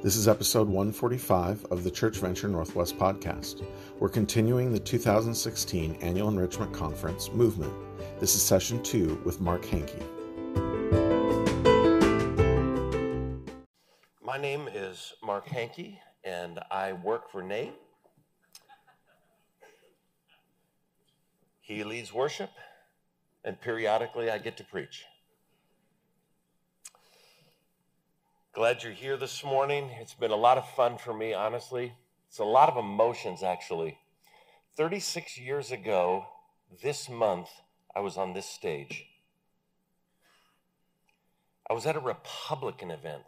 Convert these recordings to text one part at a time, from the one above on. This is episode 145 of the Church Venture Northwest podcast. We're continuing the 2016 Annual Enrichment Conference Movement. This is session 2 with Mark Hankey. My name is Mark Hankey, and I work for Nate. He leads worship, and periodically I get to preach. Glad you're here this morning. It's been a lot of fun for me, honestly. It's a lot of emotions, actually. 36 years ago, this month, I was on this stage. I was at a Republican event.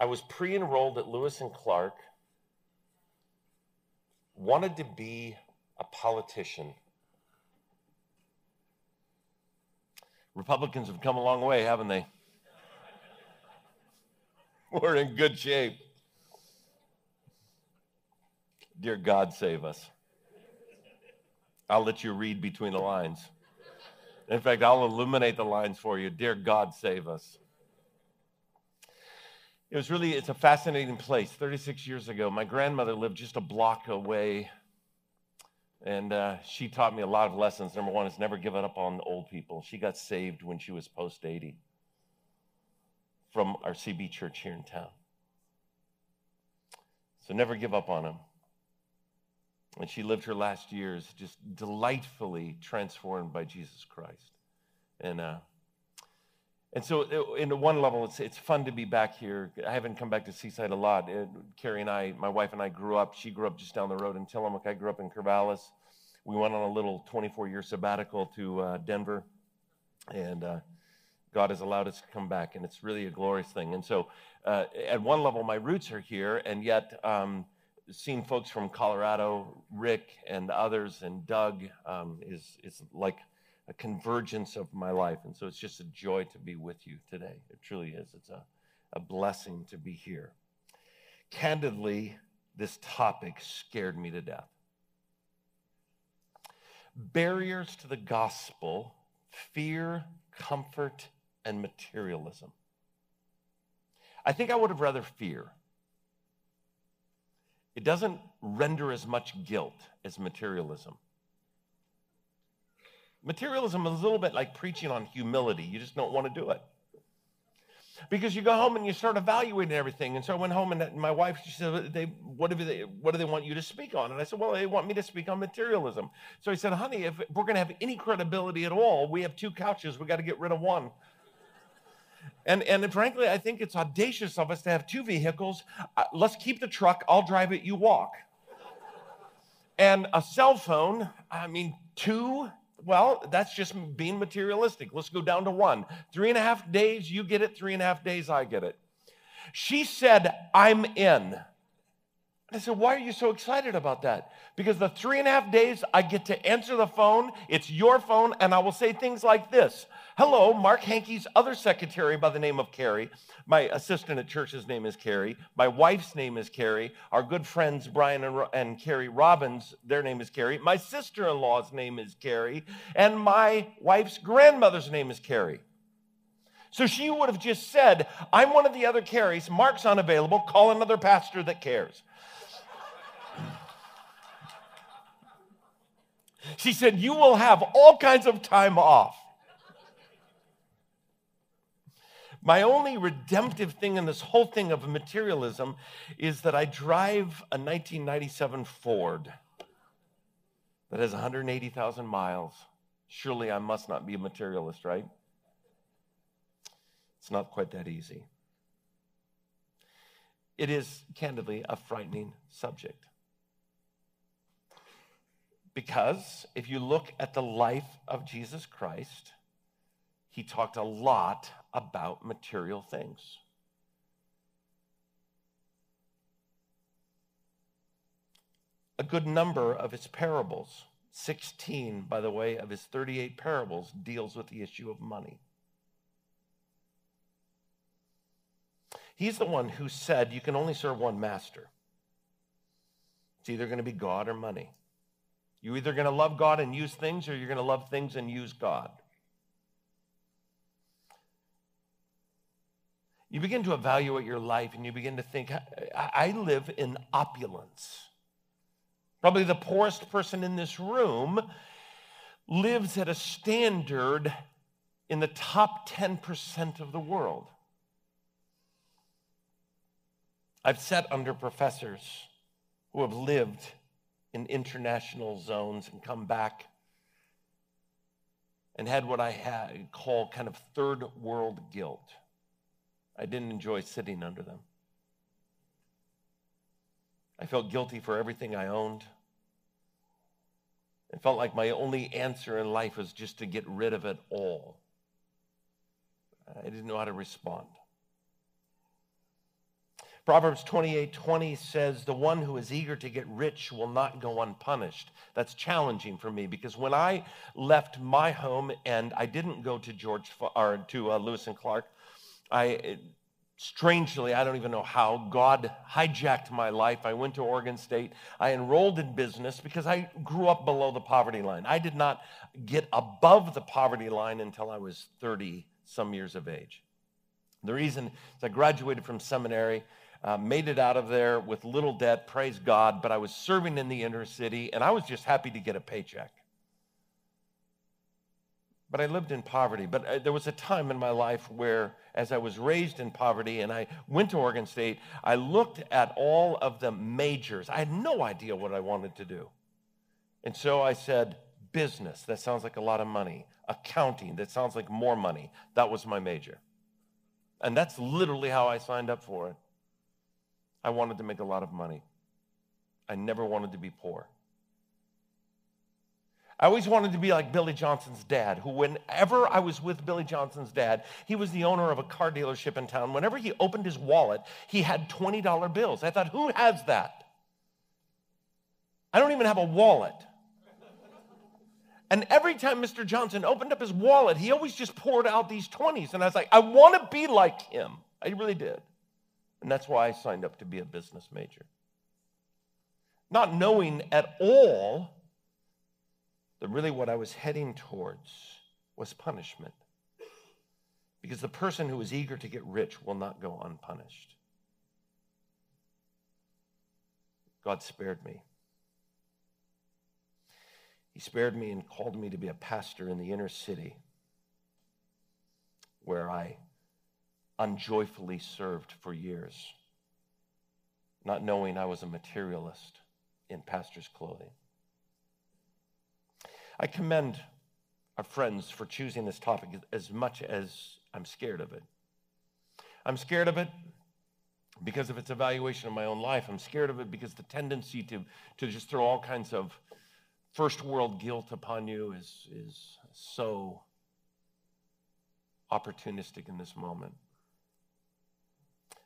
I was pre-enrolled at Lewis and Clark, wanted to be a politician. Republicans have come a long way, haven't they? We're in good shape. Dear God, save us. I'll let you read between the lines. In fact, I'll illuminate the lines for you. Dear God, save us. It's a fascinating place. 36 years ago, my grandmother lived just a block away, and she taught me a lot of lessons. Number one is never give up on old people. She got saved when she was post 80 from our CB church here in town. So never give up on them. And she lived her last years just delightfully transformed by Jesus Christ. And so in one level, it's fun to be back here. I haven't come back to Seaside a lot. Carrie and I, my wife and I grew up. She grew up just down the road in Tillamook. I grew up in Corvallis. We went on a little 24-year sabbatical to Denver, and God has allowed us to come back, and it's really a glorious thing. And so at one level, my roots are here, and yet seeing folks from Colorado, Rick and others, and Doug is like a convergence of my life. And so it's just a joy to be with you today. It truly is. It's a blessing to be here. Candidly, this topic scared me to death. Barriers to the gospel, fear, comfort, and materialism. I think I would have rather fear. It doesn't render as much guilt as materialism. Materialism is a little bit like preaching on humility. You just don't want to do it. Because you go home and you start evaluating everything. And so I went home and my wife, she said, what do they want you to speak on? And I said, well, they want me to speak on materialism. So I said, honey, if we're going to have any credibility at all, we have two couches. We got to get rid of one. And frankly, I think it's audacious of us to have two vehicles. Let's keep the truck. I'll drive it. You walk. And a cell phone, I mean, two. Well, that's just being materialistic. Let's go down to one. 3.5 days, you get it. 3.5 days, I get it. She said, I'm in. I said, why are you so excited about that? Because the 3.5 days, I get to answer the phone. It's your phone, and I will say things like this. Hello, Mark Hankey's other secretary by the name of Carrie. My assistant at church's name is Carrie. My wife's name is Carrie. Our good friends, Brian and Carrie Robbins, their name is Carrie. My sister-in-law's name is Carrie. And my wife's grandmother's name is Carrie. So she would have just said, I'm one of the other Carries. Mark's unavailable. Call another pastor that cares. She said, you will have all kinds of time off. My only redemptive thing in this whole thing of materialism is that I drive a 1997 Ford that has 180,000 miles. Surely I must not be a materialist, right? It's not quite that easy. It is, candidly, a frightening subject. Because if you look at the life of Jesus Christ, he talked a lot about material things. A good number of his parables, 16, by the way, of his 38 parables, deals with the issue of money. He's the one who said you can only serve one master. It's either going to be God or money. You're either going to love God and use things, or you're going to love things and use God. you begin to evaluate your life and you begin to think, I live in opulence. Probably the poorest person in this room lives at a standard in the top 10% of the world. I've sat under professors who have lived in international zones and come back and had what I call kind of third world guilt. I didn't enjoy sitting under them. I felt guilty for everything I owned. It felt like my only answer in life was just to get rid of it all. I didn't know how to respond. Proverbs 28:20 says, the one who is eager to get rich will not go unpunished. That's challenging for me because when I left my home and I didn't go to Lewis and Clark, strangely, I don't even know how, God hijacked my life. I went to Oregon State. I enrolled in business because I grew up below the poverty line. I did not get above the poverty line until I was 30 some years of age. The reason is I graduated from seminary, made it out of there with little debt, praise God, but I was serving in the inner city, and I was just happy to get a paycheck. But I lived in poverty. But there was a time in my life where, as I was raised in poverty and I went to Oregon State, I looked at all of the majors. I had no idea what I wanted to do. And so I said, business, that sounds like a lot of money. Accounting, that sounds like more money. That was my major. And that's literally how I signed up for it. I wanted to make a lot of money. I never wanted to be poor. I always wanted to be like Billy Johnson's dad, who whenever I was with Billy Johnson's dad, he was the owner of a car dealership in town. Whenever he opened his wallet, he had $20 bills. I thought, who has that? I don't even have a wallet. And every time Mr. Johnson opened up his wallet, he always just poured out these 20s. And I was like, I want to be like him. I really did. And that's why I signed up to be a business major. Not knowing at all that really what I was heading towards was punishment. Because the person who is eager to get rich will not go unpunished. God spared me. He spared me and called me to be a pastor in the inner city where I unjoyfully served for years, not knowing I was a materialist in pastor's clothing. I commend our friends for choosing this topic as much as I'm scared of it. I'm scared of it because of its evaluation of my own life. I'm scared of it because the tendency to just throw all kinds of first world guilt upon you is so opportunistic in this moment.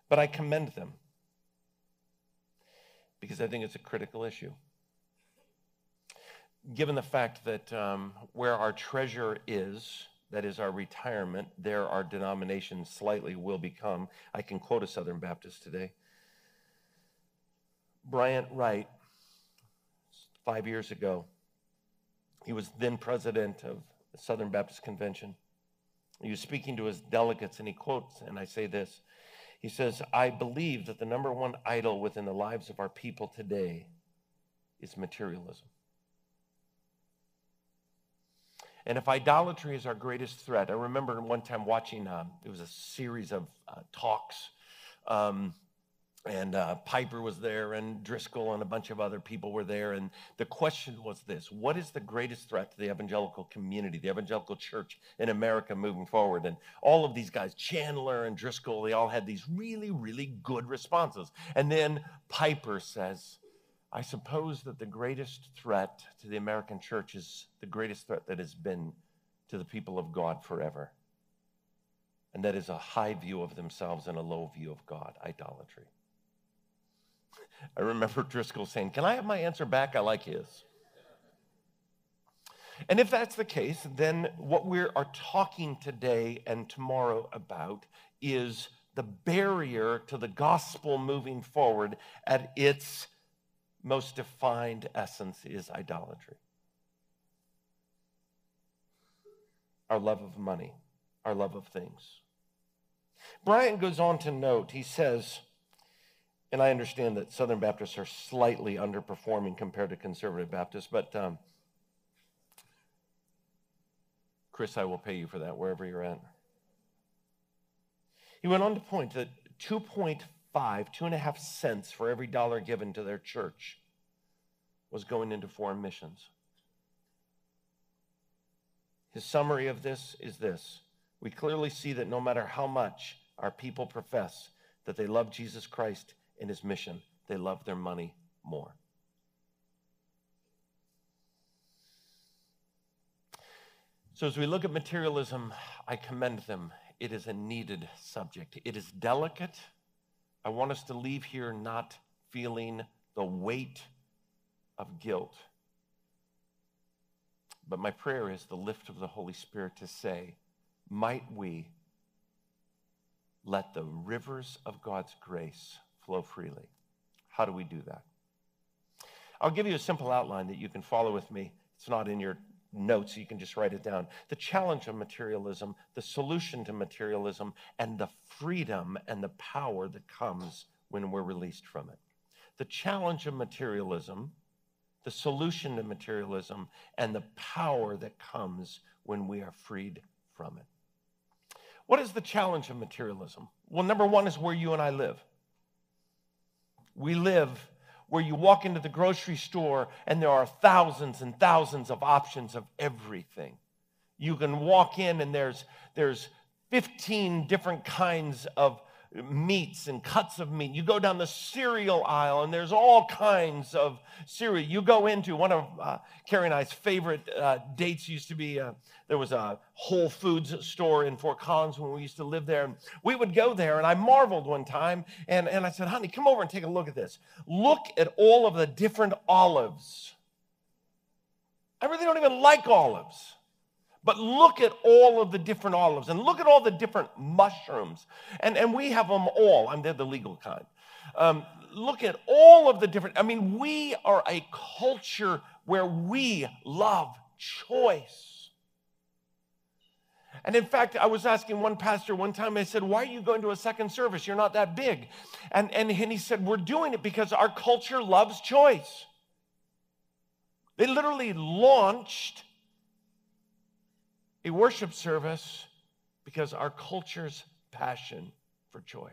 But I commend them because I think it's a critical issue. Given the fact that where our treasure is, that is our retirement, there our denomination slightly will become. I can quote a Southern Baptist today. Bryant Wright, 5 years ago, he was then president of the Southern Baptist Convention. He was speaking to his delegates, and he quotes, and I say this, he says, I believe that the number one idol within the lives of our people today is materialism. And if idolatry is our greatest threat, I remember one time watching, it was a series of talks, and Piper was there, and Driscoll and a bunch of other people were there. And the question was this: what is the greatest threat to the evangelical community, the evangelical church in America moving forward? And all of these guys, Chandler and Driscoll, they all had these really, really good responses. And then Piper says, I suppose that the greatest threat to the American church is the greatest threat that has been to the people of God forever. And that is a high view of themselves and a low view of God, idolatry. I remember Driscoll saying, can I have my answer back? I like his. And if that's the case, then what we are talking today and tomorrow about is the barrier to the gospel moving forward at its most defined essence is idolatry. Our love of money, our love of things. Bryant goes on to note, he says, and I understand that Southern Baptists are slightly underperforming compared to conservative Baptists, but Chris, I will pay you for that wherever you're at. He went on to point that 2.5 cents for every dollar given to their church was going into foreign missions. His summary of this is this: we clearly see that no matter how much our people profess that they love Jesus Christ and his mission, they love their money more. So as we look at materialism, I commend them. It is a needed subject. It is delicate. I want us to leave here not feeling the weight of guilt. But my prayer is the lift of the Holy Spirit to say, might we let the rivers of God's grace flow freely? How do we do that? I'll give you a simple outline that you can follow with me. It's not in your notes, so you can just write it down. The challenge of materialism, the solution to materialism, and the freedom and the power that comes when we're released from it. The challenge of materialism, the solution to materialism, and the power that comes when we are freed from it. What is the challenge of materialism? Well, number one is where you and I live. We live where you walk into the grocery store and there are thousands and thousands of options of everything. You can walk in and there's 15 different kinds of meats and cuts of meat. You go down the cereal aisle and there's all kinds of cereal. You go into one of Carrie and I's favorite dates used to be, there was a Whole Foods store in Fort Collins when we used to live there. And we would go there, and I marveled one time, and I said, honey, come over and take a look at this. Look at all of the different olives. I really don't even like olives. But look at all of the different olives, and look at all the different mushrooms. And we have them all. They're the legal kind. Look at all of the different. We are a culture where we love choice. And in fact, I was asking one pastor one time, I said, why are you going to a second service? You're not that big. And he said, we're doing it because our culture loves choice. They literally launched a worship service because our culture's passion for choice.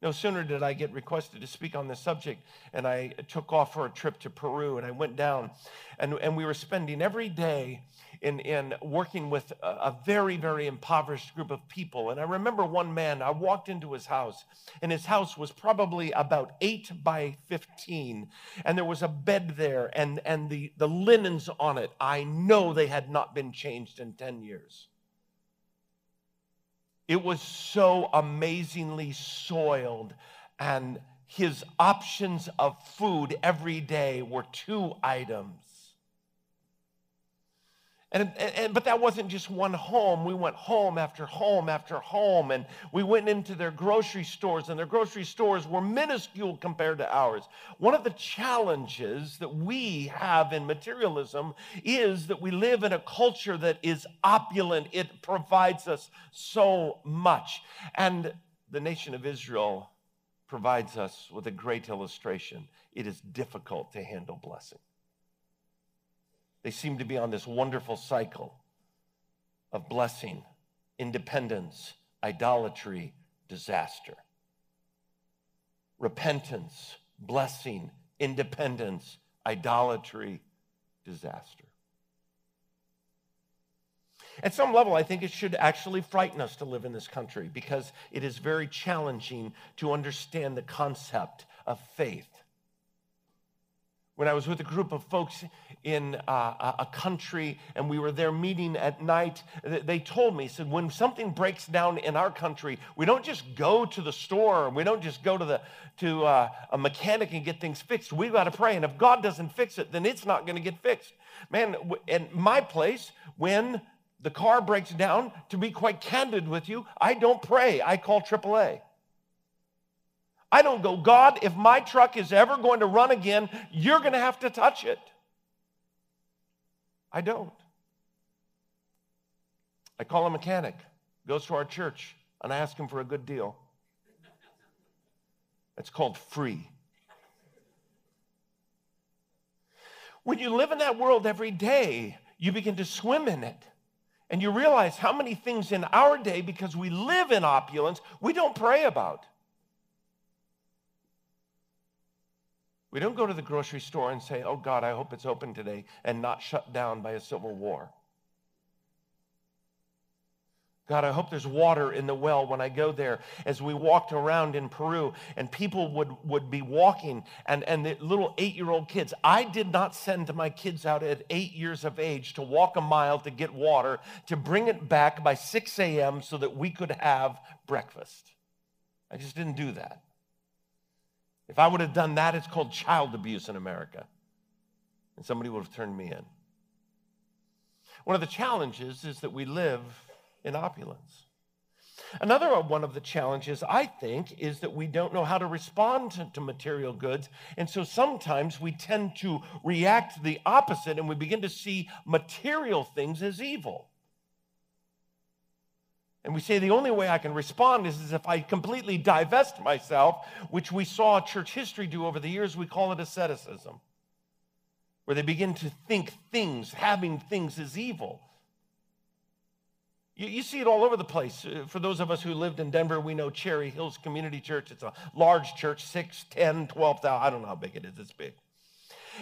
No sooner did I get requested to speak on this subject, and I took off for a trip to Peru, and I went down, and we were spending every day in working with a very, very impoverished group of people. And I remember one man, I walked into his house, and his house was probably about 8 by 15, and there was a bed there, and the linens on it, I know they had not been changed in 10 years. It was so amazingly soiled, and his options of food every day were 2 items. But that wasn't just one home. We went home after home after home, and we went into their grocery stores, and their grocery stores were minuscule compared to ours. One of the challenges that we have in materialism is that we live in a culture that is opulent. It provides us so much. And the nation of Israel provides us with a great illustration. It is difficult to handle blessing. They seem to be on this wonderful cycle of blessing, independence, idolatry, disaster. Repentance, blessing, independence, idolatry, disaster. At some level, I think it should actually frighten us to live in this country, because it is very challenging to understand the concept of faith. When I was with a group of folks in a country, and we were there meeting at night, they told me, said, when something breaks down in our country, we don't just go to the store, we don't just go to a mechanic and get things fixed. We've got to pray, and if God doesn't fix it, then it's not going to get fixed. Man, in my place, when the car breaks down, to be quite candid with you, I don't pray. I call AAA. I don't go, God, if my truck is ever going to run again, you're going to have to touch it. I don't. I call a mechanic. goes to our church and I ask him for a good deal. It's called free. When you live in that world every day, you begin to swim in it. And you realize how many things in our day, because we live in opulence, we don't pray about. We don't go to the grocery store and say, oh God, I hope it's open today and not shut down by a civil war. God, I hope there's water in the well when I go there. As we walked around in Peru and people would be walking and the little 8-year-old kids. I did not send my kids out at 8 years of age to walk a mile to get water, to bring it back by 6 a.m. so that we could have breakfast. I just didn't do that. If I would have done that, it's called child abuse in America. And somebody would have turned me in. One of the challenges is that we live in opulence. Another one of the challenges, I think, is that we don't know how to respond to material goods, and so sometimes we tend to react the opposite, and we begin to see material things as evil. And we say the only way I can respond is if I completely divest myself, which we saw church history do over the years. We call it asceticism, where they begin to think things, having things is evil. You see it all over the place. For those of us who lived in Denver, we know Cherry Hills Community Church. It's a large church, 6, 10, 12,000. I don't know how big it is. It's big.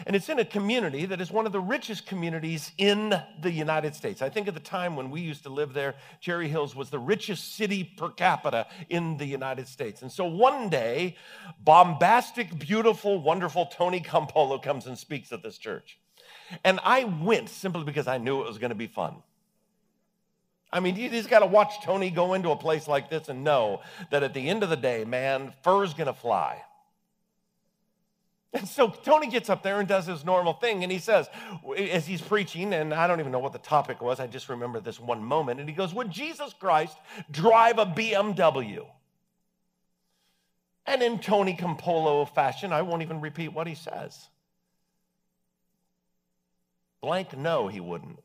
And it's in a community that is one of the richest communities in the United States. I think at the time when we used to live there, Cherry Hills was the richest city per capita in the United States. And so one day, bombastic, beautiful, wonderful Tony Campolo comes and speaks at this church. And I went simply because I knew it was going to be fun. I mean, you just got to watch Tony go into a place like this and know that at the end of the day, man, fur's going to fly. And so Tony gets up there and does his normal thing, and he says, as he's preaching, and I don't even know what the topic was, I just remember this one moment, and he goes, would Jesus Christ drive a BMW? And in Tony Campolo fashion, I won't even repeat what he says. Blank no, he wouldn't.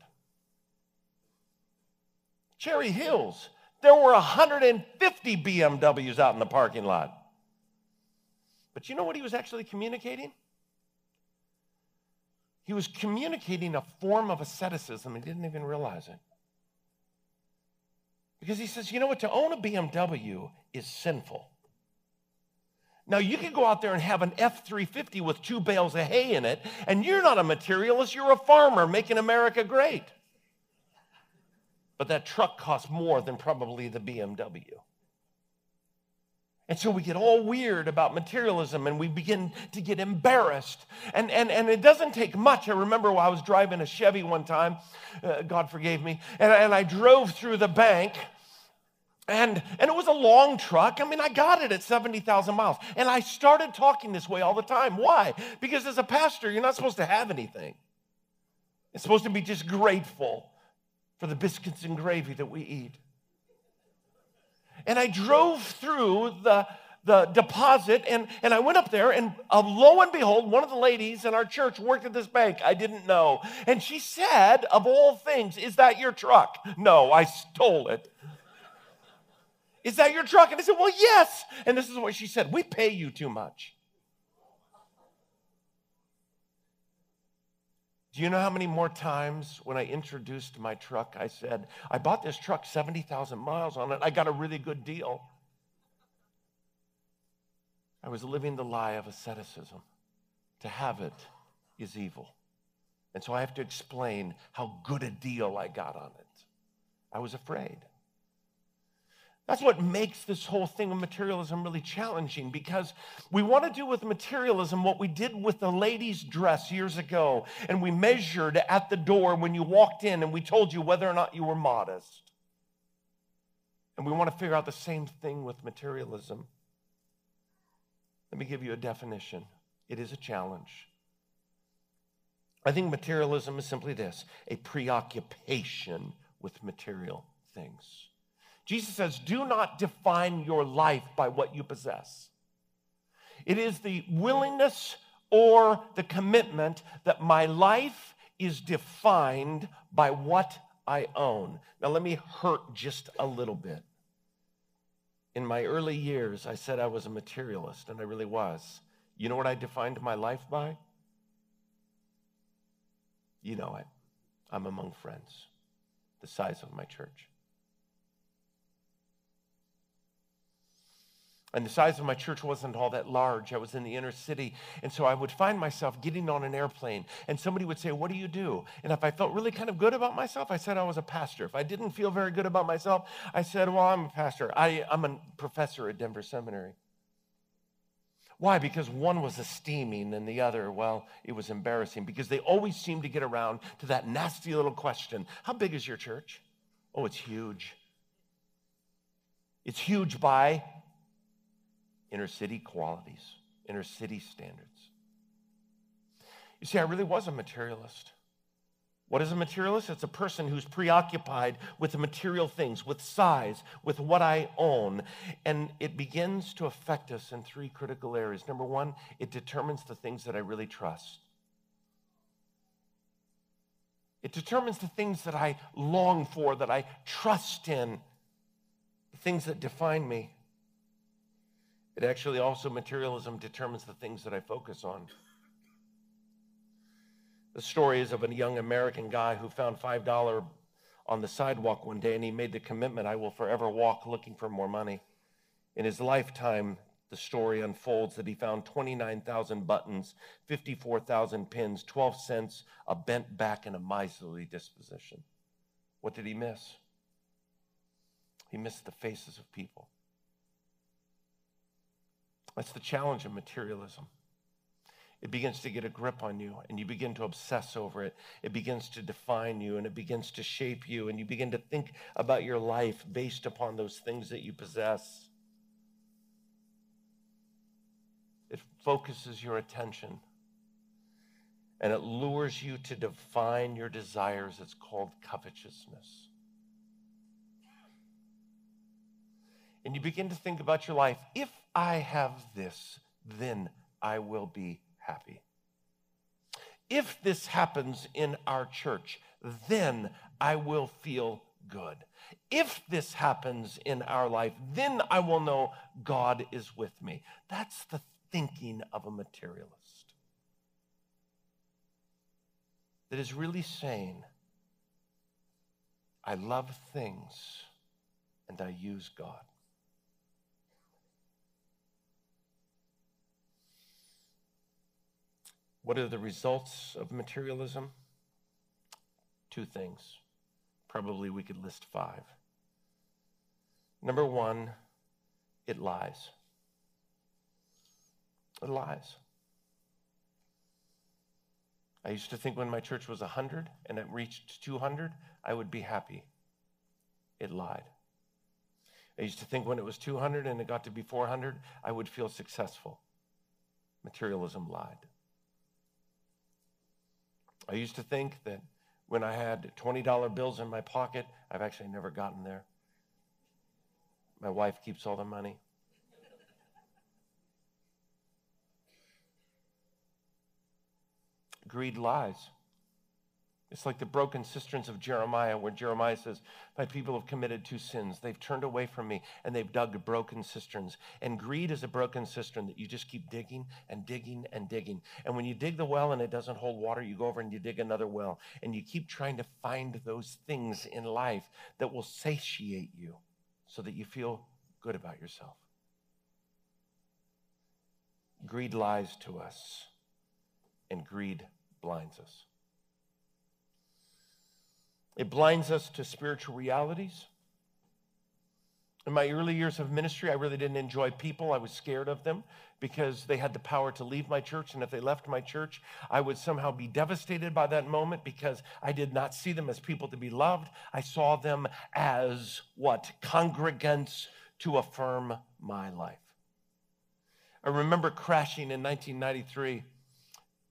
Cherry Hills, there were 150 BMWs out in the parking lot. But you know what he was actually communicating? He was communicating a form of asceticism. He didn't even realize it. Because he says, you know what, to own a BMW is sinful. Now, you can go out there and have an F-350 with 2 bales of hay in it, and you're not a materialist, you're a farmer making America great. But that truck costs more than probably the BMW. And so we get all weird about materialism, and we begin to get embarrassed. And it doesn't take much. I remember when I was driving a Chevy one time, God forgave me, and I drove through the bank, and it was a long truck. I mean, I got it at 70,000 miles. And I started talking this way all the time. Why? Because as a pastor, you're not supposed to have anything. It's supposed to be just grateful for the biscuits and gravy that we eat. And I drove through the deposit, and I went up there, and lo and behold, one of the ladies in our church worked at this bank. I didn't know. And she said, of all things, is that your truck? No, I stole it. Is that your truck? And I said, well, yes. And this is what she said, we pay you too much. Do you know how many more times when I introduced my truck, I said, I bought this truck, 70,000 miles on it. I got a really good deal. I was living the lie of asceticism. To have it is evil. And so I have to explain how good a deal I got on it. I was afraid. That's what makes this whole thing of materialism really challenging, because we want to do with materialism what we did with the ladies' dress years ago, and we measured at the door when you walked in, and we told you whether or not you were modest. And we want to figure out the same thing with materialism. Let me give you a definition. It is a challenge. I think materialism is simply this, a preoccupation with material things. Jesus says, do not define your life by what you possess. It is the willingness or the commitment that my life is defined by what I own. Now let me hurt just a little bit. In my early years, I said I was a materialist, and I really was. You know what I defined my life by? You know it. I'm among friends, the size of my church. And the size of my church wasn't all that large. I was in the inner city. And so I would find myself getting on an airplane, and somebody would say, what do you do? And if I felt really kind of good about myself, I said I was a pastor. If I didn't feel very good about myself, I said, well, I'm a pastor. I'm a professor at Denver Seminary. Why? Because one was esteeming and the other, well, it was embarrassing because they always seemed to get around to that nasty little question. How big is your church? Oh, it's huge. It's huge by inner city qualities, inner city standards. You see, I really was a materialist. What is a materialist? It's a person who's preoccupied with the material things, with size, with what I own. And it begins to affect us in three critical areas. Number one, it determines the things that I really trust. It determines the things that I long for, that I trust in, the things that define me. It actually also, materialism determines the things that I focus on. The story is of a young American guy who found $5 on the sidewalk one day, and he made the commitment, I will forever walk looking for more money. In his lifetime, the story unfolds that he found 29,000 buttons, 54,000 pins, 12 cents, a bent back, and a miserly disposition. What did he miss? He missed the faces of people. That's the challenge of materialism. It begins to get a grip on you, and you begin to obsess over it. It begins to define you, and it begins to shape you, and you begin to think about your life based upon those things that you possess. It focuses your attention, and it lures you to define your desires. It's called covetousness. And you begin to think about your life. If I have this, then I will be happy. If this happens in our church, then I will feel good. If this happens in our life, then I will know God is with me. That's the thinking of a materialist. That is really saying, I love things and I use God. What are the results of materialism? Two things. Probably we could list five. Number one, it lies. It lies. I used to think when my church was 100 and it reached 200, I would be happy. It lied. I used to think when it was 200 and it got to be 400, I would feel successful. Materialism lied. I used to think that when I had $20 bills in my pocket, I've actually never gotten there. My wife keeps all the money. Greed lies. It's like the broken cisterns of Jeremiah, where Jeremiah says, my people have committed two sins. They've turned away from me, and they've dug broken cisterns. And greed is a broken cistern that you just keep digging and digging and digging. And when you dig the well and it doesn't hold water, you go over and you dig another well. And you keep trying to find those things in life that will satiate you so that you feel good about yourself. Greed lies to us, and greed blinds us. It blinds us to spiritual realities. In my early years of ministry, I really didn't enjoy people. I was scared of them because they had the power to leave my church, and if they left my church, I would somehow be devastated by that moment because I did not see them as people to be loved. I saw them as what? Congregants to affirm my life. I remember crashing in 1993.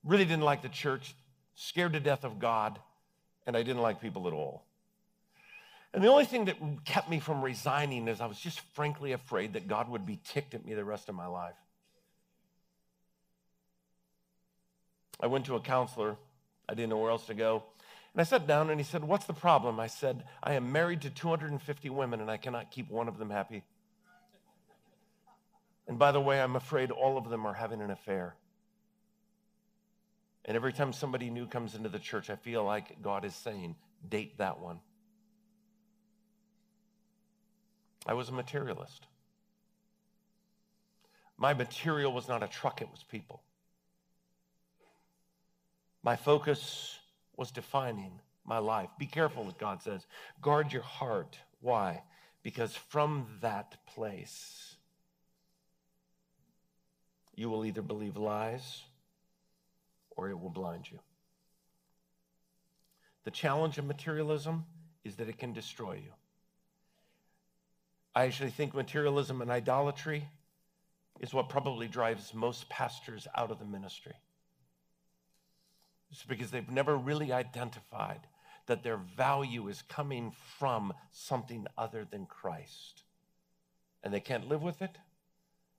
Really didn't like the church, scared to death of God. And I didn't like people at all. And the only thing that kept me from resigning is I was just frankly afraid that God would be ticked at me the rest of my life. I went to a counselor. I didn't know where else to go. And I sat down and he said, what's the problem? I said, I am married to 250 women and I cannot keep one of them happy. And by the way, I'm afraid all of them are having an affair. And every time somebody new comes into the church, I feel like God is saying, date that one. I was a materialist. My material was not a truck, it was people. My focus was defining my life. Be careful what God says. Guard your heart. Why? Because from that place, you will either believe lies or it will blind you. The challenge of materialism is that it can destroy you. I actually think materialism and idolatry is what probably drives most pastors out of the ministry. It's because they've never really identified that their value is coming from something other than Christ. And they can't live with it.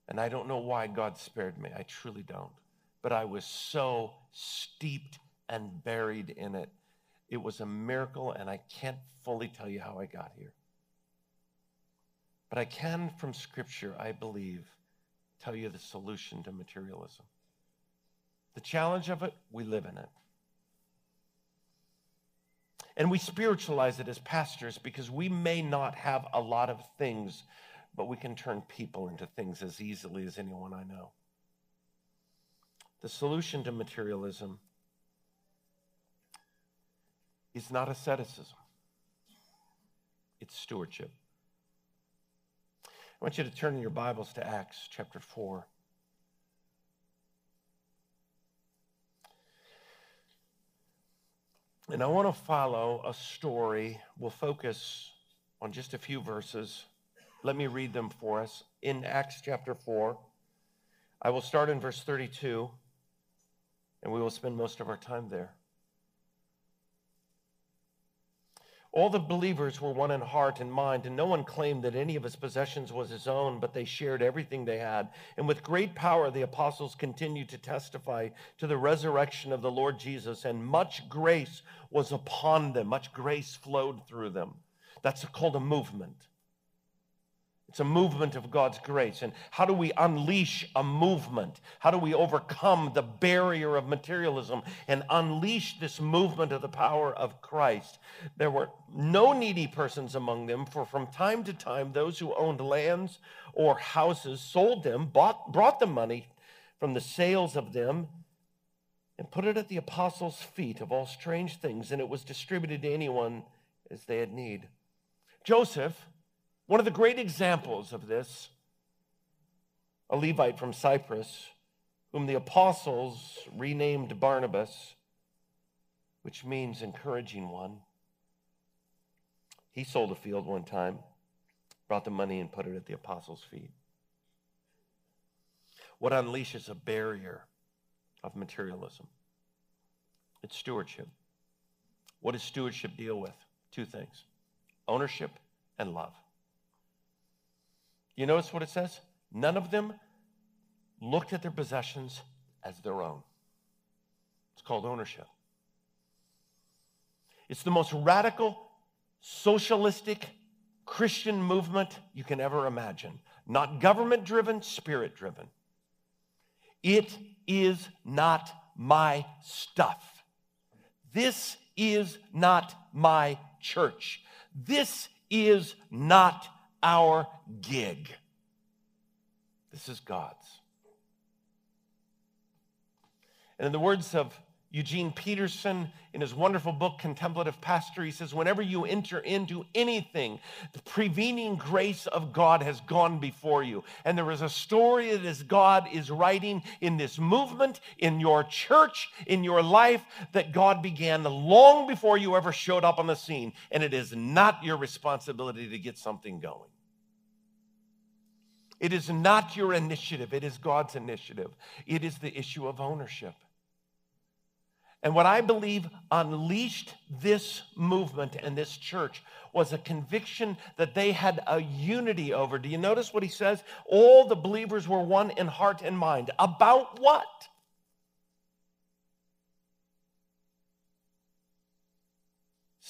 And I don't know why God spared me. I truly don't. But I was so steeped and buried in it. It was a miracle, and I can't fully tell you how I got here. But I can, from Scripture, I believe, tell you the solution to materialism. The challenge of it, we live in it. And we spiritualize it as pastors because we may not have a lot of things, but we can turn people into things as easily as anyone I know. The solution to materialism is not asceticism. It's stewardship. I want you to turn in your Bibles to Acts chapter 4. And I want to follow a story. We'll focus on just a few verses. Let me read them for us. In Acts chapter 4, I will start in verse 32, and we will spend most of our time there. All the believers were one in heart and mind, and no one claimed that any of his possessions was his own, but they shared everything they had. And with great power, the apostles continued to testify to the resurrection of the Lord Jesus, and much grace was upon them. Much grace flowed through them. That's called a movement. It's a movement of God's grace. And how do we unleash a movement? How do we overcome the barrier of materialism and unleash this movement of the power of Christ? There were no needy persons among them, for from time to time, those who owned lands or houses sold them, brought the money from the sales of them, and put it at the apostles' feet of all strange things, and it was distributed to anyone as they had need. Joseph, one of the great examples of this, a Levite from Cyprus, whom the apostles renamed Barnabas, which means encouraging one. He sold a field one time, brought the money and put it at the apostles' feet. What unleashes a barrier of materialism? It's stewardship. What does stewardship deal with? Two things: ownership and love. You notice what it says? None of them looked at their possessions as their own. It's called ownership. It's the most radical, socialistic, Christian movement you can ever imagine. Not government-driven, spirit-driven. It is not my stuff. This is not my church. This is not our gig. This is God's. And in the words of Eugene Peterson, in his wonderful book, Contemplative Pastor, he says, whenever you enter into anything, the prevening grace of God has gone before you. And there is a story that God is writing in this movement, in your church, in your life, that God began long before you ever showed up on the scene. And it is not your responsibility to get something going. It is not your initiative. It is God's initiative. It is the issue of ownership. And what I believe unleashed this movement and this church was a conviction that they had a unity over. Do you notice what he says? All the believers were one in heart and mind. About what?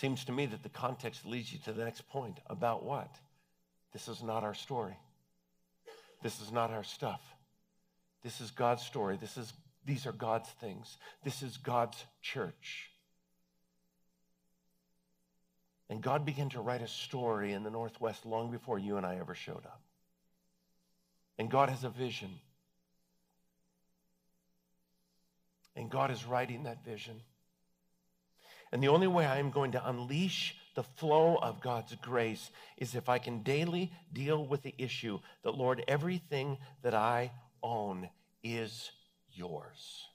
Seems to me that the context leads you to the next point. About what? This is not our story. This is not our stuff. This is God's story. These are God's things. This is God's church. And God began to write a story in the Northwest long before you and I ever showed up. And God has a vision. And God is writing that vision. And the only way I'm going to unleash the flow of God's grace is if I can daily deal with the issue that, Lord, everything that I own is yours.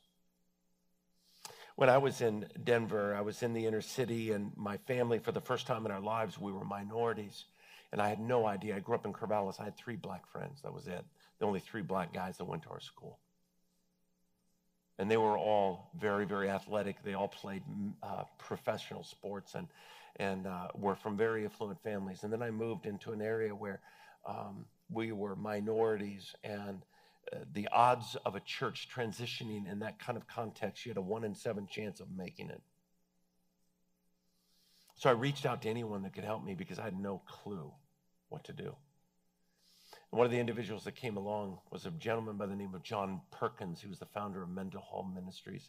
When I was in Denver, I was in the inner city, and my family, for the first time in our lives, we were minorities. And I had no idea. I grew up in Corvallis. I had 3 black friends. That was it. The only 3 black guys that went to our school. And they were all very, very athletic. They all played professional sports and were from very affluent families. And then I moved into an area where we were minorities, and the odds of a church transitioning in that kind of context, you had a 1 in 7 chance of making it. So I reached out to anyone that could help me because I had no clue what to do. One of the individuals that came along was a gentleman by the name of John Perkins, who was the founder of Mental Hall Ministries.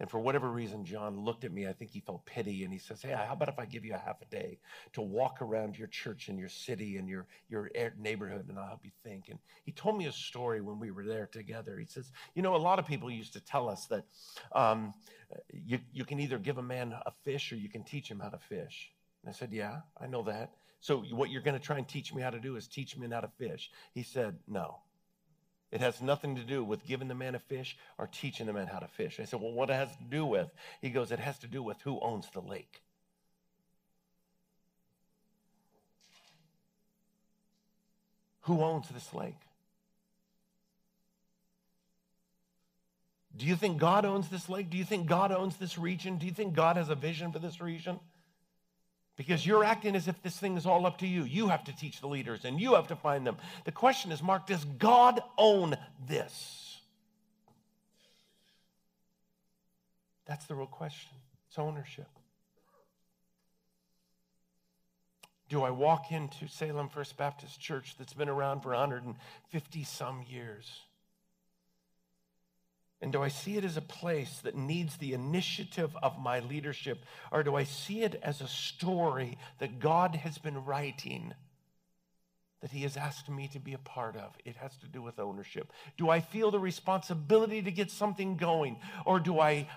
And for whatever reason, John looked at me. I think he felt pity, and he says, hey, how about if I give you a half a day to walk around your church and your city and your neighborhood, and I'll help you think. And he told me a story when we were there together. He says, you know, a lot of people used to tell us that you can either give a man a fish or you can teach him how to fish. And I said, yeah, I know that. So what you're going to try and teach me how to do is teach men how to fish. He said, no. It has nothing to do with giving the man a fish or teaching the man how to fish. I said, well, what it has to do with? He goes, it has to do with who owns the lake. Who owns this lake? Do you think God owns this lake? Do you think God owns this region? Do you think God has a vision for this region? Because you're acting as if this thing is all up to you. You have to teach the leaders, and you have to find them. The question is, Mark, does God own this? That's the real question. It's ownership. Do I walk into Salem First Baptist Church that's been around for 150-some years? And do I see it as a place that needs the initiative of my leadership, or do I see it as a story that God has been writing that he has asked me to be a part of? It has to do with ownership. Do I feel the responsibility to get something going, or do I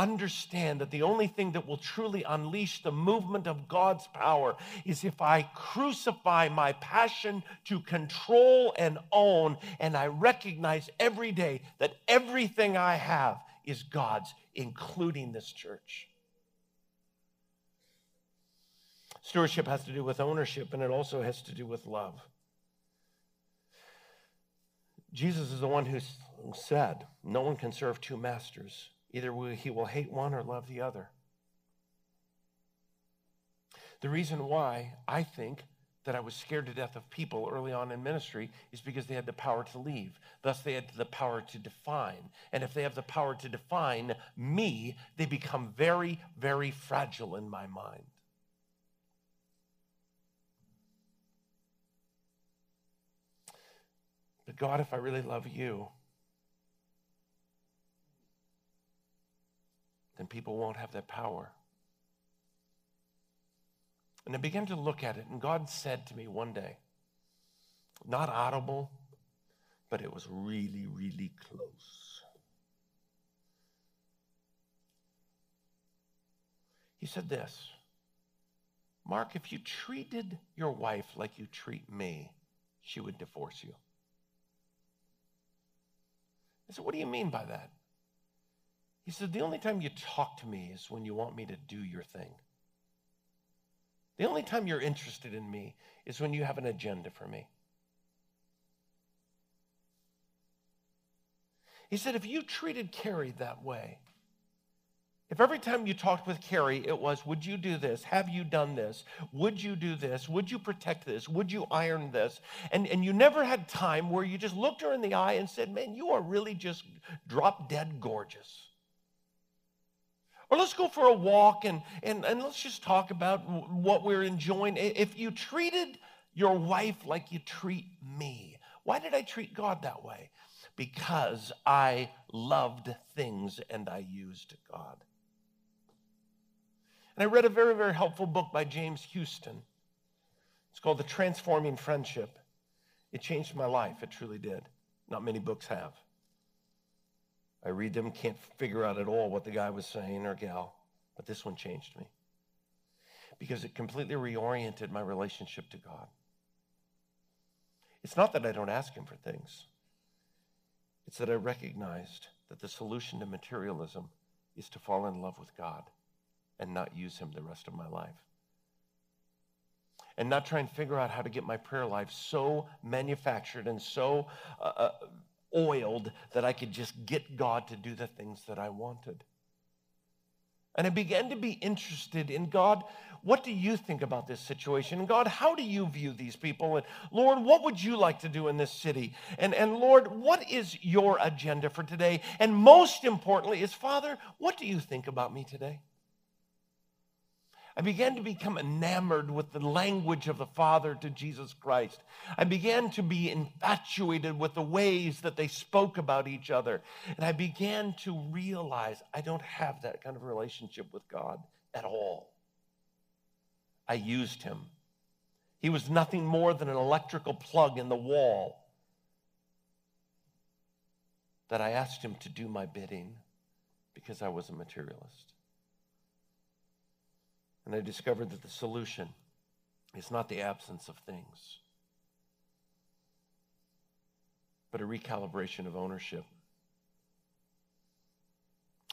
understand that the only thing that will truly unleash the movement of God's power is if I crucify my passion to control and own, and I recognize every day that everything I have is God's, including this church. Stewardship has to do with ownership, and it also has to do with love. Jesus is the one who said, no one can serve 2 masters. Either he will hate one or love the other. The reason why I think that I was scared to death of people early on in ministry is because they had the power to leave. Thus, they had the power to define. And if they have the power to define me, they become very, very fragile in my mind. But God, if I really love you, then people won't have that power. And I began to look at it, and God said to me one day, not audible, but it was really, really close. He said this, Mark, if you treated your wife like you treat me, she would divorce you. I said, what do you mean by that? He said, the only time you talk to me is when you want me to do your thing. The only time you're interested in me is when you have an agenda for me. He said, if you treated Carrie that way, if every time you talked with Carrie, it was, would you do this? Have you done this? Would you do this? Would you protect this? Would you iron this? And you never had time where you just looked her in the eye and said, man, you are really just drop dead gorgeous. Or let's go for a walk and let's just talk about what we're enjoying. If you treated your wife like you treat me, why did I treat God that way? Because I loved things and I used God. And I read a very, very helpful book by James Houston. It's called The Transforming Friendship. It changed my life. It truly did. Not many books have. I read them, can't figure out at all what the guy was saying or gal, but this one changed me because it completely reoriented my relationship to God. It's not that I don't ask him for things. It's that I recognized that the solution to materialism is to fall in love with God and not use him the rest of my life. And not try and figure out how to get my prayer life so manufactured and so oiled that I could just get God to do the things that I wanted. And I began to be interested in, God, what do you think about this situation? And God, how do you view these people? And Lord, what would you like to do in this city? And Lord, what is your agenda for today? And most importantly is, Father, what do you think about me today? I began to become enamored with the language of the Father to Jesus Christ. I began to be infatuated with the ways that they spoke about each other. And I began to realize I don't have that kind of relationship with God at all. I used him. He was nothing more than an electrical plug in the wall that I asked him to do my bidding because I was a materialist. And I discovered that the solution is not the absence of things, but a recalibration of ownership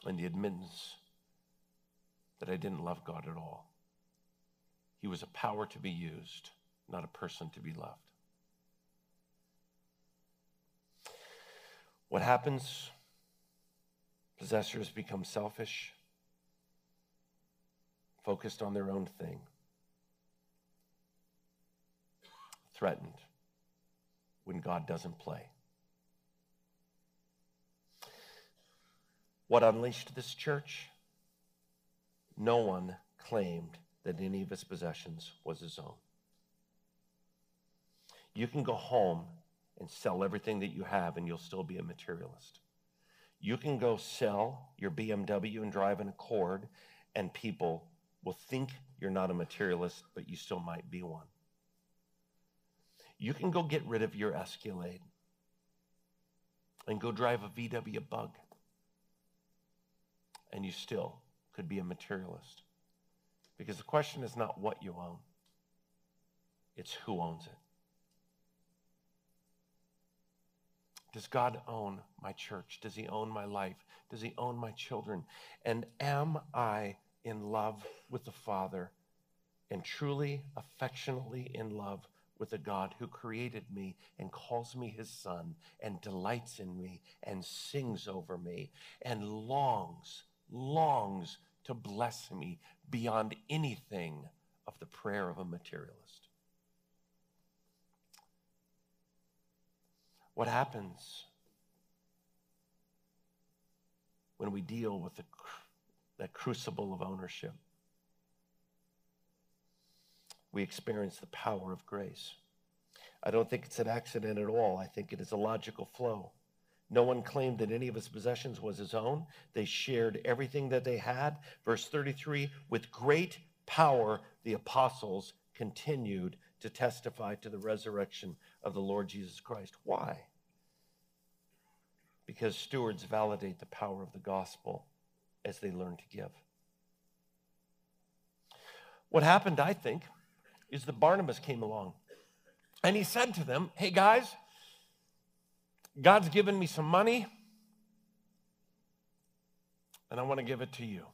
and the admittance that I didn't love God at all. He was a power to be used, not a person to be loved. What happens? Possessors become selfish, focused on their own thing, threatened when God doesn't play. What unleashed this church? No one claimed that any of his possessions was his own. You can go home and sell everything that you have and you'll still be a materialist. You can go sell your BMW and drive an Accord and people will think you're not a materialist, but you still might be one. You can go get rid of your Escalade and go drive a VW Bug, and you still could be a materialist. Because the question is not what you own, it's who owns it. Does God own my church? Does he own my life? Does he own my children? And am I in love with the Father and truly, affectionately in love with the God who created me and calls me his son and delights in me and sings over me and longs to bless me beyond anything of the prayer of a materialist? What happens when we deal with that crucible of ownership? We experience the power of grace. I don't think it's an accident at all. I think it is a logical flow. No one claimed that any of his possessions was his own. They shared everything that they had. Verse 33, with great power, the apostles continued to testify to the resurrection of the Lord Jesus Christ. Why? Because stewards validate the power of the gospel as they learn to give. What happened, I think, is that Barnabas came along and he said to them, hey guys, God's given me some money and I want to give it to you.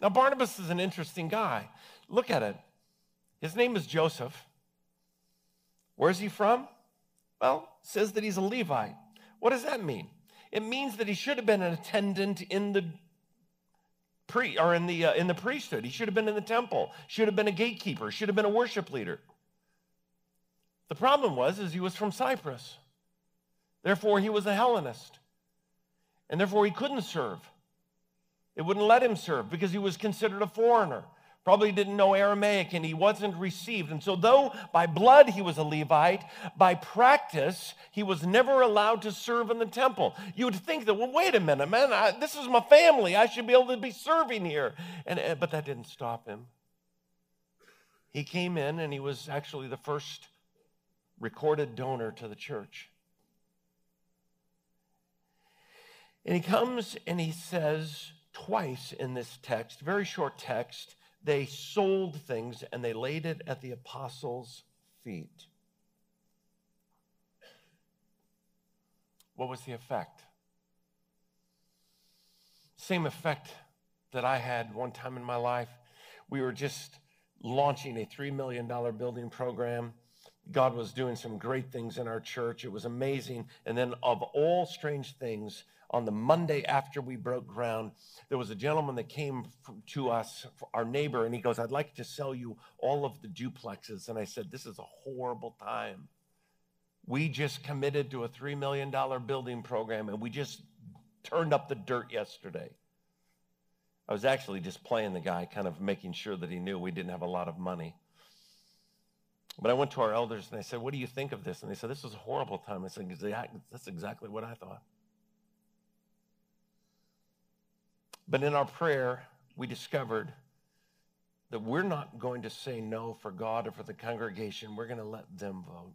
Now, Barnabas is an interesting guy. Look at it. His name is Joseph. Where's he from? Well, it says that he's a Levite. What does that mean? It means that he should have been an attendant in the priesthood. He should have been in the temple, should have been a gatekeeper, should have been a worship leader. The problem was he was from Cyprus. Therefore, he was a Hellenist. And therefore, he couldn't serve. They wouldn't let him serve because he was considered a foreigner. Probably didn't know Aramaic, and he wasn't received. And so though by blood he was a Levite, by practice he was never allowed to serve in the temple. You would think that, well, wait a minute, man, this is my family. I should be able to be serving here. But that didn't stop him. He came in, and he was actually the first recorded donor to the church. And he comes and he says twice in this text, very short text, they sold things and they laid it at the apostles' feet. What was the effect? Same effect that I had one time in my life. We were just launching a $3 million building program. God was doing some great things in our church. It was amazing. And then of all strange things, on the Monday after we broke ground, there was a gentleman that came to us, our neighbor, and he goes, I'd like to sell you all of the duplexes. And I said, this is a horrible time. We just committed to a $3 million building program, and we just turned up the dirt yesterday. I was actually just playing the guy, kind of making sure that he knew we didn't have a lot of money. But I went to our elders, and I said, what do you think of this? And they said, this is a horrible time. I said, that's exactly what I thought. But in our prayer, we discovered that we're not going to say no for God or for the congregation. We're going to let them vote.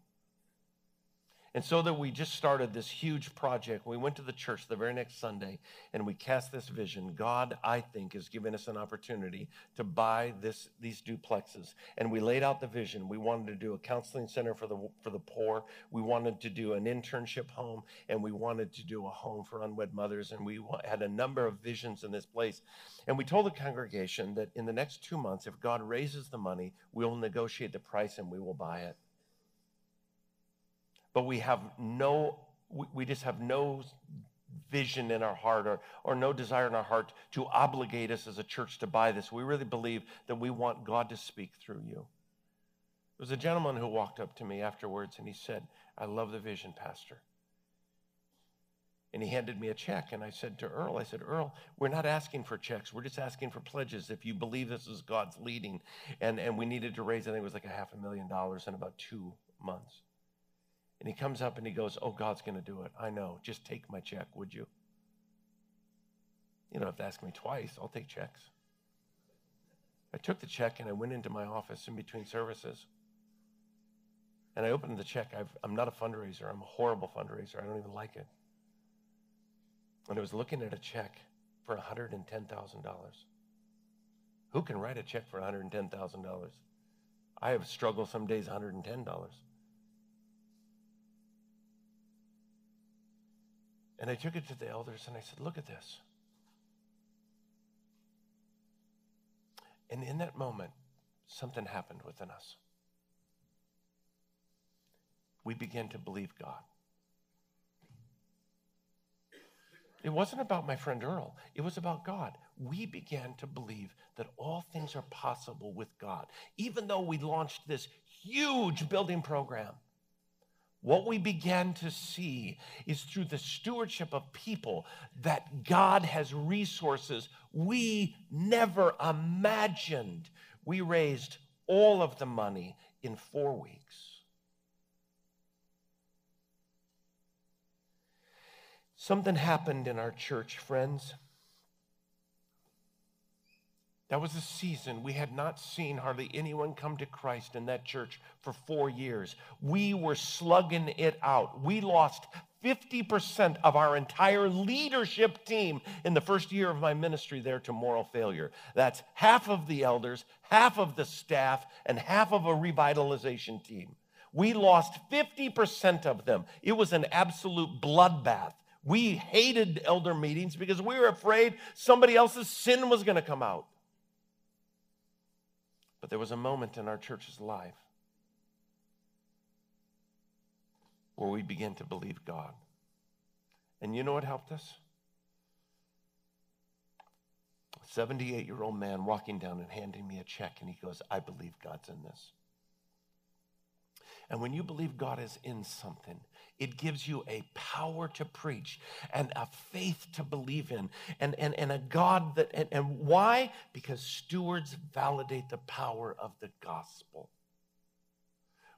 And so that we just started this huge project. We went to the church the very next Sunday, and we cast this vision. God, I think, is giving us an opportunity to buy these duplexes. And we laid out the vision. We wanted to do a counseling center for the poor. We wanted to do an internship home, and we wanted to do a home for unwed mothers. And we had a number of visions in this place. And we told the congregation that in the next 2 months, if God raises the money, we'll negotiate the price and we will buy it. But we just have no vision in our heart or no desire in our heart to obligate us as a church to buy this. We really believe that we want God to speak through you. There was a gentleman who walked up to me afterwards, and he said, I love the vision, Pastor. And he handed me a check, and I said to Earl, Earl, we're not asking for checks. We're just asking for pledges if you believe this is God's leading. And we needed to raise, I think it was like $500,000 in about 2 months. And he comes up and he goes, oh, God's going to do it. I know. Just take my check, would you? You don't have to ask me twice. I'll take checks. I took the check and I went into my office in between services. And I opened the check. I'm not a fundraiser. I'm a horrible fundraiser. I don't even like it. And I was looking at a check for $110,000. Who can write a check for $110,000? I have struggled some days $110. And I took it to the elders, and I said, look at this. And in that moment, something happened within us. We began to believe God. It wasn't about my friend Earl. It was about God. We began to believe that all things are possible with God. Even though we launched this huge building program, what we began to see is through the stewardship of people that God has resources we never imagined. We raised all of the money in 4 weeks. Something happened in our church, friends. That was a season we had not seen hardly anyone come to Christ in that church for 4 years. We were slugging it out. We lost 50% of our entire leadership team in the first year of my ministry there to moral failure. That's half of the elders, half of the staff, and half of a revitalization team. We lost 50% of them. It was an absolute bloodbath. We hated elder meetings because we were afraid somebody else's sin was going to come out. But there was a moment in our church's life where we began to believe God. And you know what helped us? A 78-year-old man walking down and handing me a check, and he goes, I believe God's in this. And when you believe God is in something, it gives you a power to preach and a faith to believe in and a God that, and why? Because stewards validate the power of the gospel.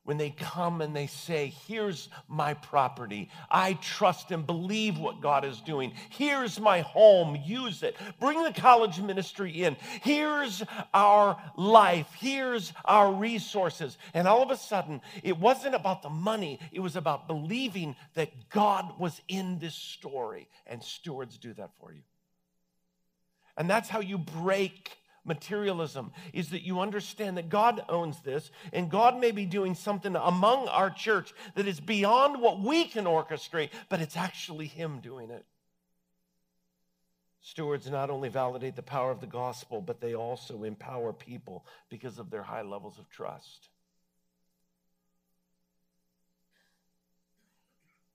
When they come and they say, here's my property. I trust and believe what God is doing. Here's my home. Use it. Bring the college ministry in. Here's our life. Here's our resources. And all of a sudden, it wasn't about the money. It was about believing that God was in this story. And stewards do that for you. And that's how you break materialism, is that you understand that God owns this, and God may be doing something among our church that is beyond what we can orchestrate, but it's actually Him doing it. Stewards not only validate the power of the gospel, but they also empower people because of their high levels of trust.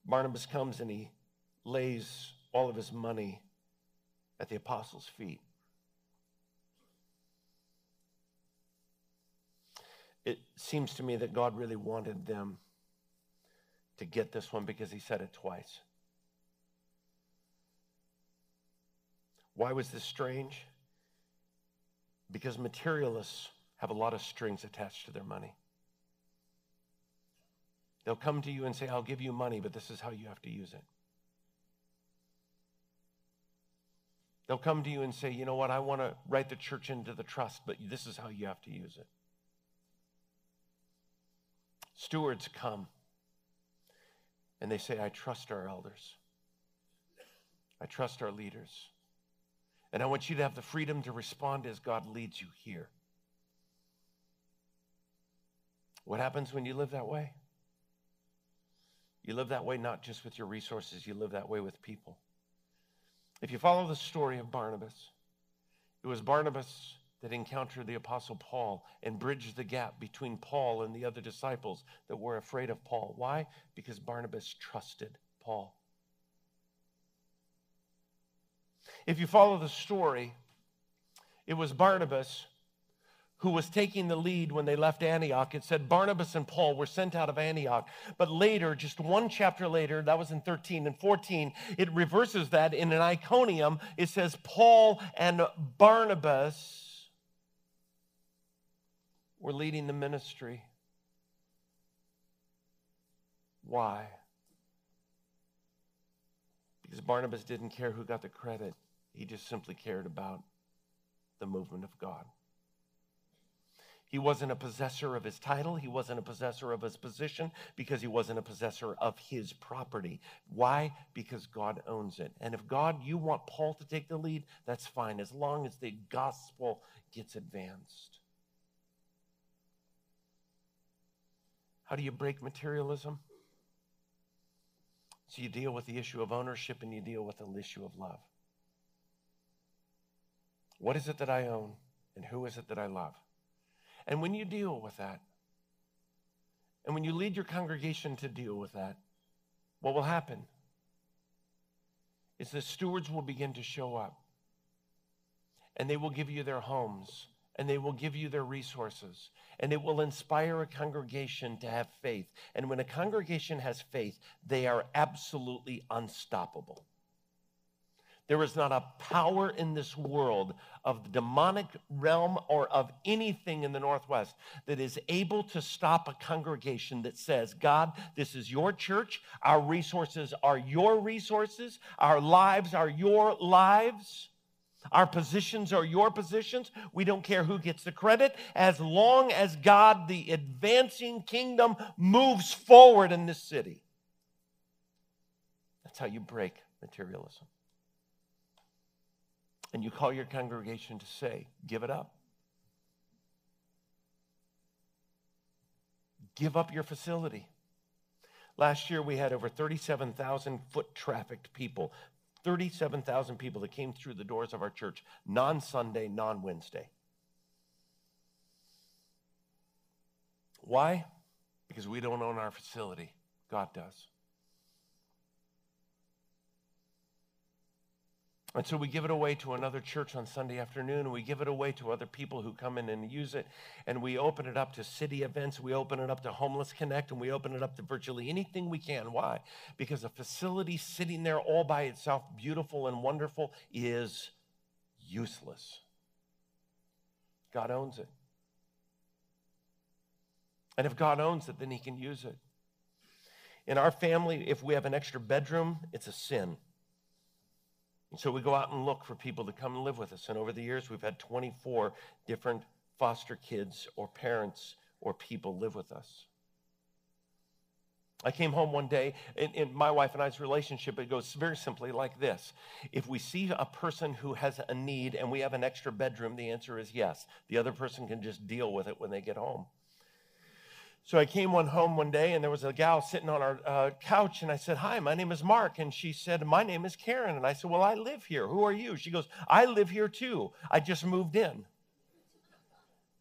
Barnabas comes and he lays all of his money at the apostles' feet. It seems to me that God really wanted them to get this one because He said it twice. Why was this strange? Because materialists have a lot of strings attached to their money. They'll come to you and say, I'll give you money, but this is how you have to use it. They'll come to you and say, you know what, I want to write the church into the trust, but this is how you have to use it. Stewards come and they say, I trust our elders. I trust our leaders. And I want you to have the freedom to respond as God leads you here. What happens when you live that way? You live that way not just with your resources, you live that way with people. If you follow the story of Barnabas, it was Barnabas that encountered the Apostle Paul and bridged the gap between Paul and the other disciples that were afraid of Paul. Why? Because Barnabas trusted Paul. If you follow the story, it was Barnabas who was taking the lead when they left Antioch. It said Barnabas and Paul were sent out of Antioch. But later, just one chapter later, that was in 13 and 14, it reverses that. In an Iconium, it says Paul and Barnabas were leading the ministry. Why? Because Barnabas didn't care who got the credit. He just simply cared about the movement of God. He wasn't a possessor of his title. He wasn't a possessor of his position because he wasn't a possessor of his property. Why? Because God owns it. And if God, you want Paul to take the lead, that's fine, as long as the gospel gets advanced. How do you break materialism? So you deal with the issue of ownership and you deal with the issue of love. What is it that I own and who is it that I love? And when you deal with that, and when you lead your congregation to deal with that, what will happen is the stewards will begin to show up and they will give you their homes, and they will give you their resources, and it will inspire a congregation to have faith. And when a congregation has faith, they are absolutely unstoppable. There is not a power in this world of the demonic realm or of anything in the Northwest that is able to stop a congregation that says, God, this is your church. Our resources are your resources. Our lives are your lives. Our positions are your positions. We don't care who gets the credit. As long as God, the advancing kingdom, moves forward in this city. That's how you break materialism. And you call your congregation to say, give it up. Give up your facility. Last year we had over 37,000 foot trafficked people. 37,000 people that came through the doors of our church, non-Sunday, non-Wednesday. Why? Because we don't own our facility. God does. And so we give it away to another church on Sunday afternoon, and we give it away to other people who come in and use it, and we open it up to city events, we open it up to Homeless Connect, and we open it up to virtually anything we can. Why? Because a facility sitting there all by itself, beautiful and wonderful, is useless. God owns it. And if God owns it, then he can use it. In our family, if we have an extra bedroom, it's a sin. And so we go out and look for people to come and live with us. And over the years, we've had 24 different foster kids or parents or people live with us. I came home one day, and in my wife and I's relationship, it goes very simply like this. If we see a person who has a need and we have an extra bedroom, the answer is yes. The other person can just deal with it when they get home. So I came home one day, and there was a gal sitting on our couch, and I said, "Hi, my name is Mark." And she said, "My name is Karen." And I said, "Well, I live here. Who are you?" She goes, "I live here too. I just moved in."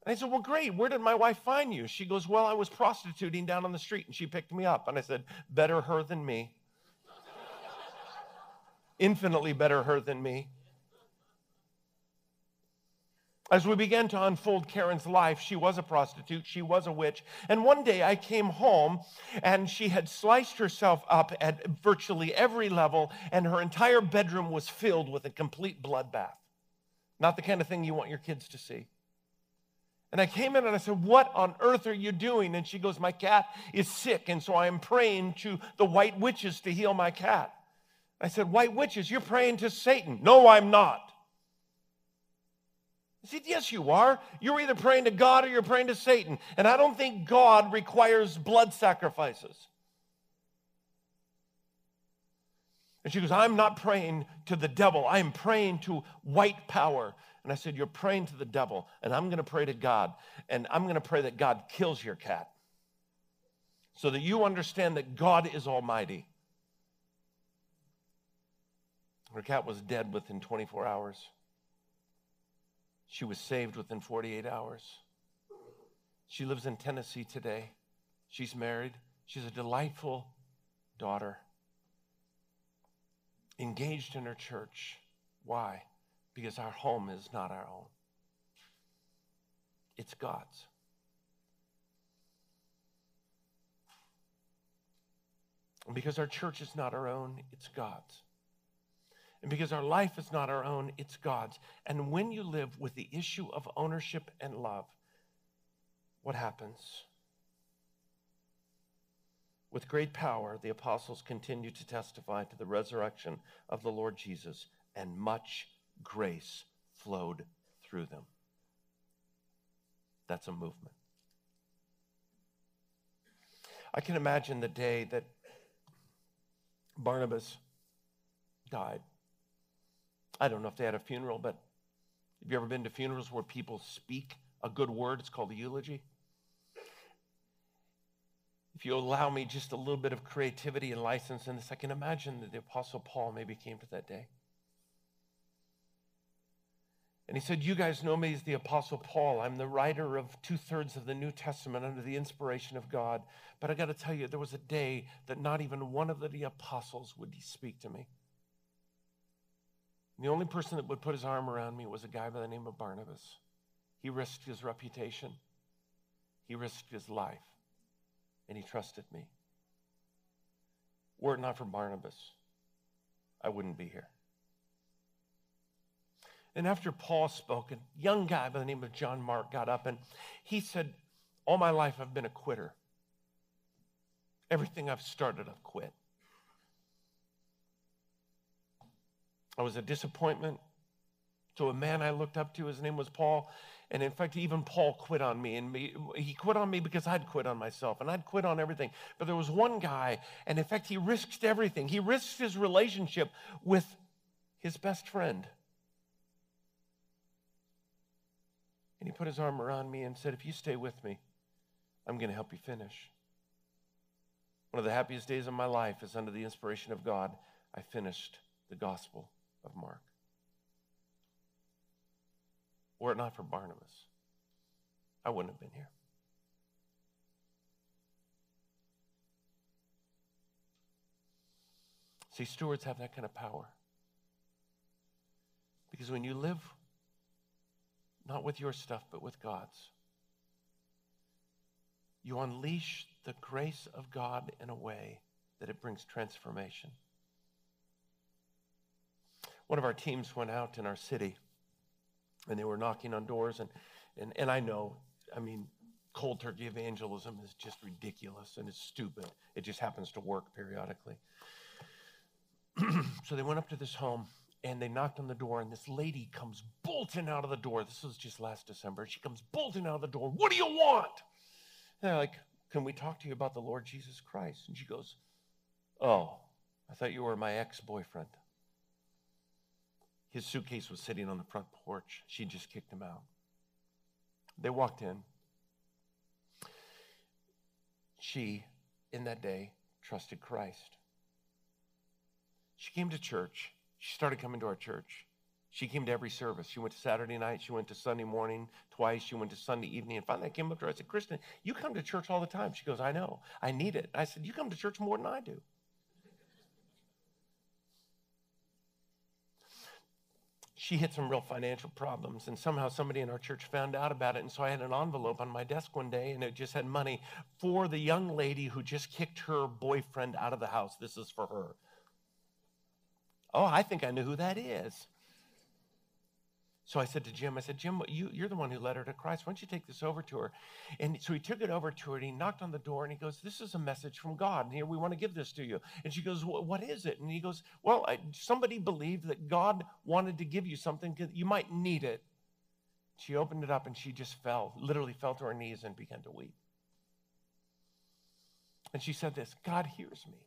And I said, "Well, great. Where did my wife find you?" She goes, "Well, I was prostituting down on the street, and she picked me up." And I said, "Better her than me." Infinitely better her than me. As we began to unfold Karen's life, she was a prostitute, she was a witch, and one day I came home and she had sliced herself up at virtually every level, and her entire bedroom was filled with a complete bloodbath. Not the kind of thing you want your kids to see. And I came in and I said, "What on earth are you doing?" And she goes, "My cat is sick, and so I am praying to the white witches to heal my cat." I said, "White witches? You're praying to Satan." "No, I'm not." I said, "Yes, you are. You're either praying to God or you're praying to Satan. And I don't think God requires blood sacrifices." And she goes, "I'm not praying to the devil. I'm praying to white power." And I said, "You're praying to the devil, and I'm going to pray to God. And I'm going to pray that God kills your cat so that you understand that God is almighty." Her cat was dead within 24 hours. She was saved within 48 hours. She lives in Tennessee today. She's married. She's a delightful daughter, engaged in her church. Why? Because our home is not our own. It's God's. And because our church is not our own, it's God's. And because our life is not our own, it's God's. And when you live with the issue of ownership and love, what happens? With great power, the apostles continued to testify to the resurrection of the Lord Jesus, and much grace flowed through them. That's a movement. I can imagine the day that Barnabas died. I don't know if they had a funeral, but have you ever been to funerals where people speak a good word? It's called a eulogy. If you allow me just a little bit of creativity and license in this, I can imagine that the Apostle Paul maybe came to that day. And he said, "You guys know me as the Apostle Paul. I'm the writer of 2/3 of the New Testament under the inspiration of God. But I got to tell you, there was a day that not even one of the apostles would speak to me. The only person that would put his arm around me was a guy by the name of Barnabas. He risked his reputation. He risked his life. And he trusted me. Were it not for Barnabas, I wouldn't be here." And after Paul spoke, a young guy by the name of John Mark got up and he said, "All my life I've been a quitter. Everything I've started, I've quit. I was a disappointment to a man I looked up to. His name was Paul. And in fact, even Paul quit on me. And he quit on me because I'd quit on myself. And I'd quit on everything. But there was one guy, and in fact, he risked everything. He risked his relationship with his best friend. And he put his arm around me and said, 'If you stay with me, I'm going to help you finish.' One of the happiest days of my life is under the inspiration of God. I finished the gospel of Mark. Were it not for Barnabas, I wouldn't have been here." See, stewards have that kind of power. Because when you live not with your stuff, but with God's, you unleash the grace of God in a way that it brings transformation. One of our teams went out in our city, and they were knocking on doors, and I know, I mean, cold turkey evangelism is just ridiculous, and it's stupid. It just happens to work periodically. So they went up to this home, and they knocked on the door, and this lady comes bolting out of the door. This was just last December. She comes bolting out of the door. What do you want? And they're like, can we talk to you about the Lord Jesus Christ? And she goes, oh, I thought you were my ex-boyfriend. His suitcase was sitting on the front porch. She just kicked him out. They walked in. She, in that day, trusted Christ. She came to church. She started coming to our church. She came to every service. She went to Saturday night. She went to Sunday morning twice. She went to Sunday evening. And finally I came up to her. I said, Kristen, you come to church all the time. She goes, I know. I need it. I said, you come to church more than I do. She hit some real financial problems, and somehow somebody in our church found out about it, and so I had an envelope on my desk one day, and it just had money for the young lady who just kicked her boyfriend out of the house. This is for her. Oh, I think I knew who that is. So I said to Jim, Jim, you're the one who led her to Christ. Why don't you take this over to her? And so he took it over to her, and he knocked on the door, and he goes, this is a message from God, and here we want to give this to you. And she goes, what is it? And he goes, well, somebody believed that God wanted to give you something because you might need it. She opened it up, and she just fell, literally fell to her knees and began to weep. And she said this, God hears me.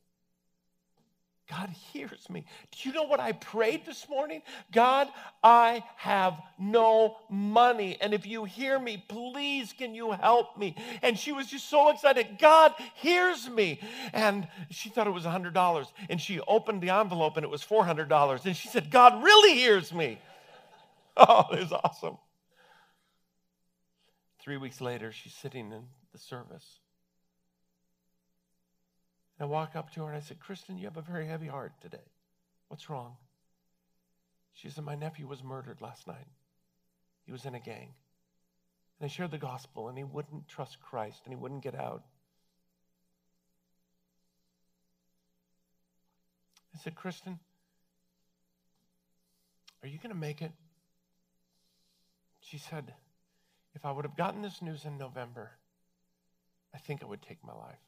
God hears me. Do you know what I prayed this morning? God, I have no money. And if you hear me, please can you help me? And she was just so excited. God hears me. And she thought it was $100. And she opened the envelope and it was $400. And she said, God really hears me. Oh, it was awesome. 3 weeks later, she's sitting in the service. I walk up to her and I said, Kristen, you have a very heavy heart today. What's wrong? She said, my nephew was murdered last night. He was in a gang. And I shared the gospel, and he wouldn't trust Christ, and he wouldn't get out. I said, Kristen, are you going to make it? She said, if I would have gotten this news in November, I think I would take my life.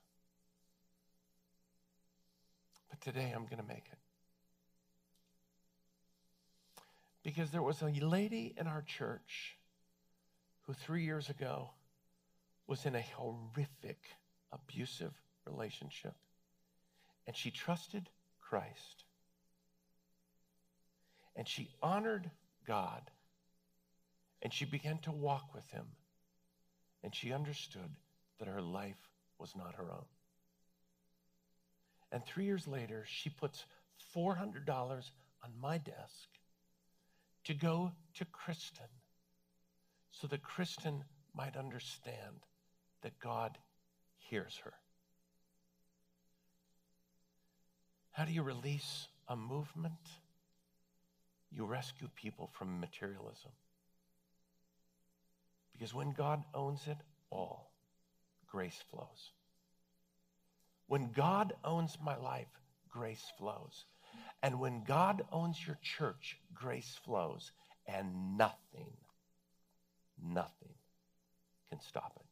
But today I'm going to make it. Because there was a lady in our church who 3 years ago was in a horrific, abusive relationship. And she trusted Christ. And she honored God. And she began to walk with him. And she understood that her life was not her own. And 3 years later, she puts $400 on my desk to go to Kristen so that Kristen might understand that God hears her. How do you release a movement? You rescue people from materialism. Because when God owns it all, grace flows. When God owns my life, grace flows. And when God owns your church, grace flows. And nothing can stop it.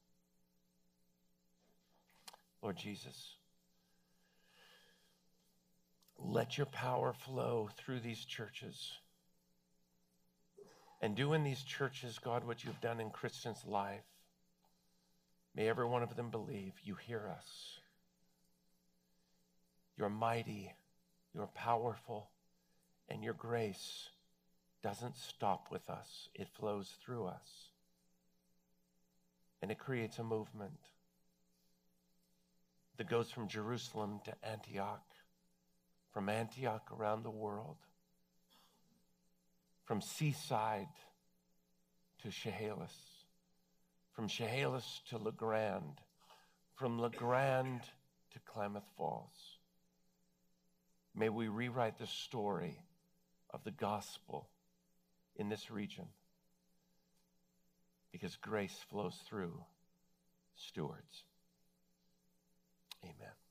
Lord Jesus, let your power flow through these churches. And do in these churches, God, what you've done in Kristen's life. May every one of them believe you hear us. You're mighty, you're powerful, and your grace doesn't stop with us. It flows through us, and it creates a movement that goes from Jerusalem to Antioch, from Antioch around the world, from Seaside to Chehalis, from Chehalis to Le Grand, from Le Grand to Klamath Falls. May we rewrite the story of the gospel in this region because grace flows through stewards. Amen.